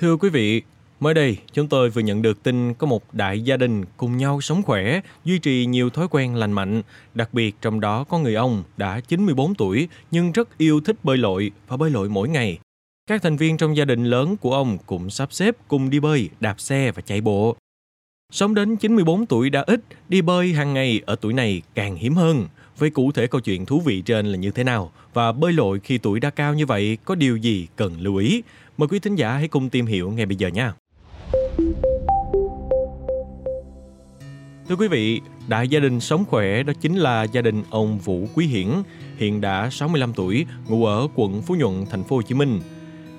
Thưa quý vị, mới đây chúng tôi vừa nhận được tin có một đại gia đình cùng nhau sống khỏe, duy trì nhiều thói quen lành mạnh. Đặc biệt trong đó có người ông đã 94 tuổi nhưng rất yêu thích bơi lội và bơi lội mỗi ngày. Các thành viên trong gia đình lớn của ông cũng sắp xếp cùng đi bơi, đạp xe và chạy bộ. Sống đến 94 tuổi đã ít, đi bơi hàng ngày ở tuổi này càng hiếm hơn. Với cụ thể câu chuyện thú vị trên là như thế nào và bơi lội khi tuổi đã cao như vậy có điều gì cần lưu ý? Mời quý thính giả hãy cùng tìm hiểu ngay bây giờ nha. Thưa quý vị, đại gia đình sống khỏe đó chính là gia đình ông Vũ Quý Hiển, hiện đã 65 tuổi, ngụ ở quận Phú Nhuận, thành phố Hồ Chí Minh.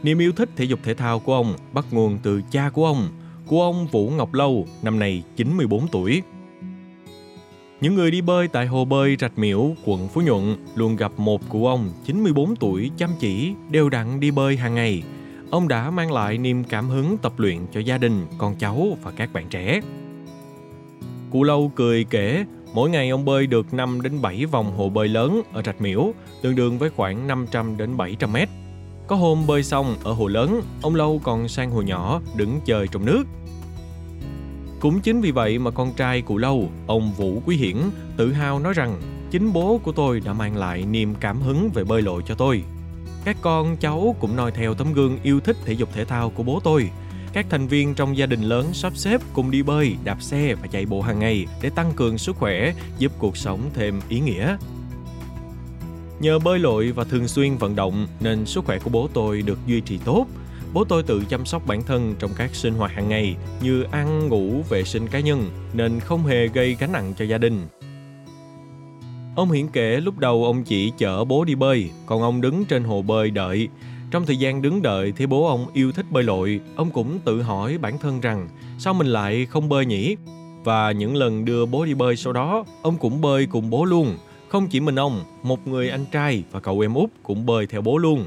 Niềm yêu thích thể dục thể thao của ông bắt nguồn từ cha của ông Vũ Ngọc Lâu, năm nay 94 tuổi. Những người đi bơi tại hồ bơi Rạch Miễu, quận Phú Nhuận luôn gặp một cụ ông 94 tuổi chăm chỉ, đều đặn đi bơi hàng ngày. Ông đã mang lại niềm cảm hứng tập luyện cho gia đình, con cháu và các bạn trẻ. Cụ Lâu cười kể, mỗi ngày ông bơi được 5 đến 7 vòng hồ bơi lớn ở Rạch Miễu, tương đương với khoảng 500 đến 700 mét. Có hôm bơi xong ở hồ lớn, ông Lâu còn sang hồ nhỏ đứng chơi trong nước. Cũng chính vì vậy mà con trai cụ Lâu, ông Vũ Quý Hiển, tự hào nói rằng chính bố của tôi đã mang lại niềm cảm hứng về bơi lội cho tôi. Các con cháu cũng noi theo tấm gương yêu thích thể dục thể thao của bố tôi. Các thành viên trong gia đình lớn sắp xếp cùng đi bơi, đạp xe và chạy bộ hàng ngày để tăng cường sức khỏe, giúp cuộc sống thêm ý nghĩa. Nhờ bơi lội và thường xuyên vận động nên sức khỏe của bố tôi được duy trì tốt. Bố tôi tự chăm sóc bản thân trong các sinh hoạt hàng ngày như ăn, ngủ, vệ sinh cá nhân nên không hề gây gánh nặng cho gia đình. Ông Hiển kể lúc đầu ông chỉ chở bố đi bơi, còn ông đứng trên hồ bơi đợi. Trong thời gian đứng đợi thấy bố ông yêu thích bơi lội, ông cũng tự hỏi bản thân rằng sao mình lại không bơi nhỉ? Và những lần đưa bố đi bơi sau đó, ông cũng bơi cùng bố luôn. Không chỉ mình ông, một người anh trai và cậu em út cũng bơi theo bố luôn.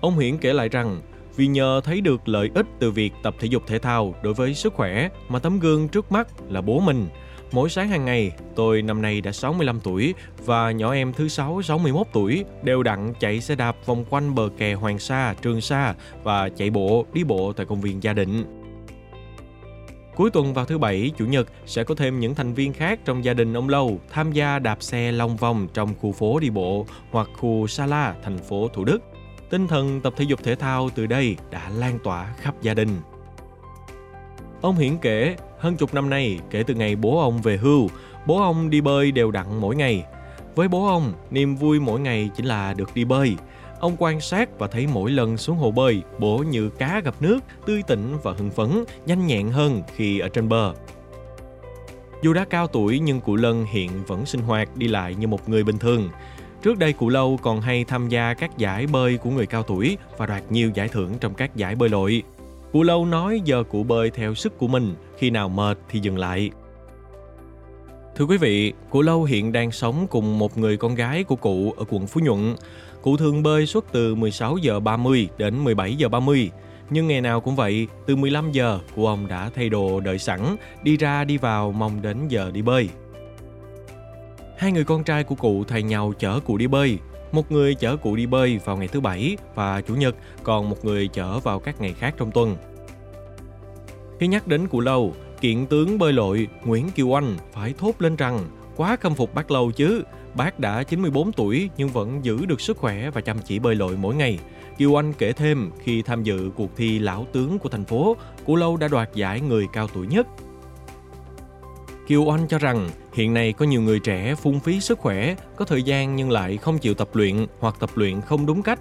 Ông Hiển kể lại rằng, vì nhờ thấy được lợi ích từ việc tập thể dục thể thao đối với sức khỏe mà tấm gương trước mắt là bố mình. Mỗi sáng hàng ngày, tôi năm nay đã 65 tuổi và nhỏ em thứ 6, 61 tuổi đều đặn chạy xe đạp vòng quanh bờ kè Hoàng Sa, Trường Sa và chạy bộ, đi bộ tại công viên Gia Định. Cuối tuần vào thứ Bảy, Chủ nhật sẽ có thêm những thành viên khác trong gia đình ông Lâu tham gia đạp xe lòng vòng trong khu phố đi bộ hoặc khu Sa La, thành phố Thủ Đức. Tinh thần tập thể dục thể thao từ đây đã lan tỏa khắp gia đình. Ông Hiển kể, hơn chục năm nay, kể từ ngày bố ông về hưu, bố ông đi bơi đều đặn mỗi ngày. Với bố ông, niềm vui mỗi ngày chính là được đi bơi. Ông quan sát và thấy mỗi lần xuống hồ bơi, bố như cá gặp nước, tươi tỉnh và hưng phấn, nhanh nhẹn hơn khi ở trên bờ. Dù đã cao tuổi nhưng cụ Lân hiện vẫn sinh hoạt đi lại như một người bình thường. Trước đây cụ Lâu còn hay tham gia các giải bơi của người cao tuổi và đoạt nhiều giải thưởng trong các giải bơi lội. Cụ Lâu nói giờ cụ bơi theo sức của mình, khi nào mệt thì dừng lại. Thưa quý vị, cụ Lâu hiện đang sống cùng một người con gái của cụ ở quận Phú Nhuận. Cụ thường bơi suốt từ 16h30 đến 17h30. Nhưng ngày nào cũng vậy, từ 15 giờ cụ ông đã thay đồ đợi sẵn, đi ra đi vào mong đến giờ đi bơi. Hai người con trai của cụ thay nhau chở cụ đi bơi. Một người chở cụ đi bơi vào ngày thứ Bảy và Chủ nhật, còn một người chở vào các ngày khác trong tuần. Khi nhắc đến cụ Lâu, kiện tướng bơi lội Nguyễn Kiều Oanh phải thốt lên rằng quá khâm phục bác Lâu chứ. Bác đã 94 tuổi nhưng vẫn giữ được sức khỏe và chăm chỉ bơi lội mỗi ngày. Kiều Oanh kể thêm khi tham dự cuộc thi lão tướng của thành phố, cụ Lâu đã đoạt giải người cao tuổi nhất. Kiều Oanh cho rằng hiện nay có nhiều người trẻ phung phí sức khỏe, có thời gian nhưng lại không chịu tập luyện hoặc tập luyện không đúng cách.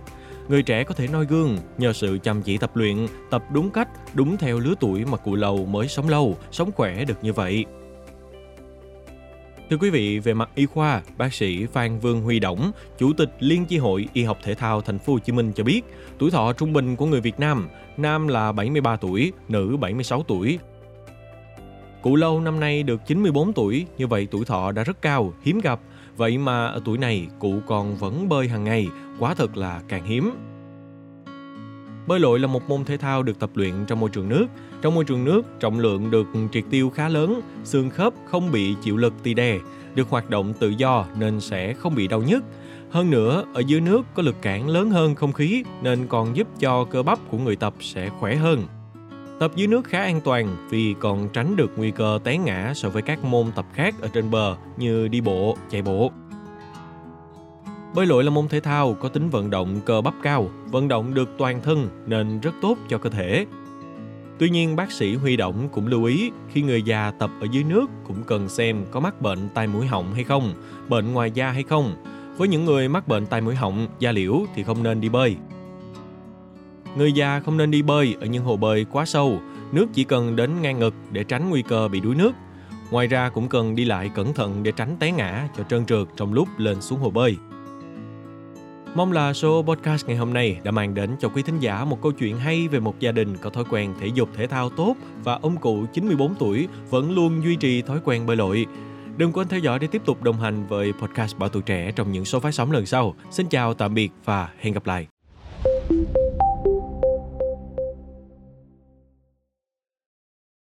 Người trẻ có thể noi gương nhờ sự chăm chỉ tập luyện, tập đúng cách, đúng theo lứa tuổi mà cụ Lâu mới sống lâu, sống khỏe được như vậy. Thưa quý vị, về mặt y khoa, bác sĩ Phan Vương Huy Đổng, Chủ tịch Liên chi hội Y học Thể thao Thành phố Hồ Chí Minh cho biết, tuổi thọ trung bình của người Việt Nam, nam là 73 tuổi, nữ 76 tuổi. Cụ Lâu năm nay được 94 tuổi, như vậy tuổi thọ đã rất cao, hiếm gặp. Vậy mà ở tuổi này, cụ còn vẫn bơi hàng ngày, quả thật là càng hiếm. Bơi lội là một môn thể thao được tập luyện trong môi trường nước. Trong môi trường nước, trọng lượng được triệt tiêu khá lớn, xương khớp không bị chịu lực tì đè, được hoạt động tự do nên sẽ không bị đau nhức. Hơn nữa, ở dưới nước có lực cản lớn hơn không khí nên còn giúp cho cơ bắp của người tập sẽ khỏe hơn. Tập dưới nước khá an toàn vì còn tránh được nguy cơ té ngã so với các môn tập khác ở trên bờ như đi bộ, chạy bộ. Bơi lội là môn thể thao có tính vận động cơ bắp cao, vận động được toàn thân nên rất tốt cho cơ thể. Tuy nhiên, bác sĩ Huy Đổng cũng lưu ý khi người già tập ở dưới nước cũng cần xem có mắc bệnh tai mũi họng hay không, bệnh ngoài da hay không. Với những người mắc bệnh tai mũi họng, da liễu thì không nên đi bơi. Người già không nên đi bơi ở những hồ bơi quá sâu, nước chỉ cần đến ngang ngực để tránh nguy cơ bị đuối nước. Ngoài ra cũng cần đi lại cẩn thận để tránh té ngã cho trơn trượt trong lúc lên xuống hồ bơi. Mong là show podcast ngày hôm nay đã mang đến cho quý thính giả một câu chuyện hay về một gia đình có thói quen thể dục thể thao tốt và ông cụ 94 tuổi vẫn luôn duy trì thói quen bơi lội. Đừng quên theo dõi để tiếp tục đồng hành với podcast Bảo Tuổi Trẻ trong những số phát sóng lần sau. Xin chào, tạm biệt và hẹn gặp lại.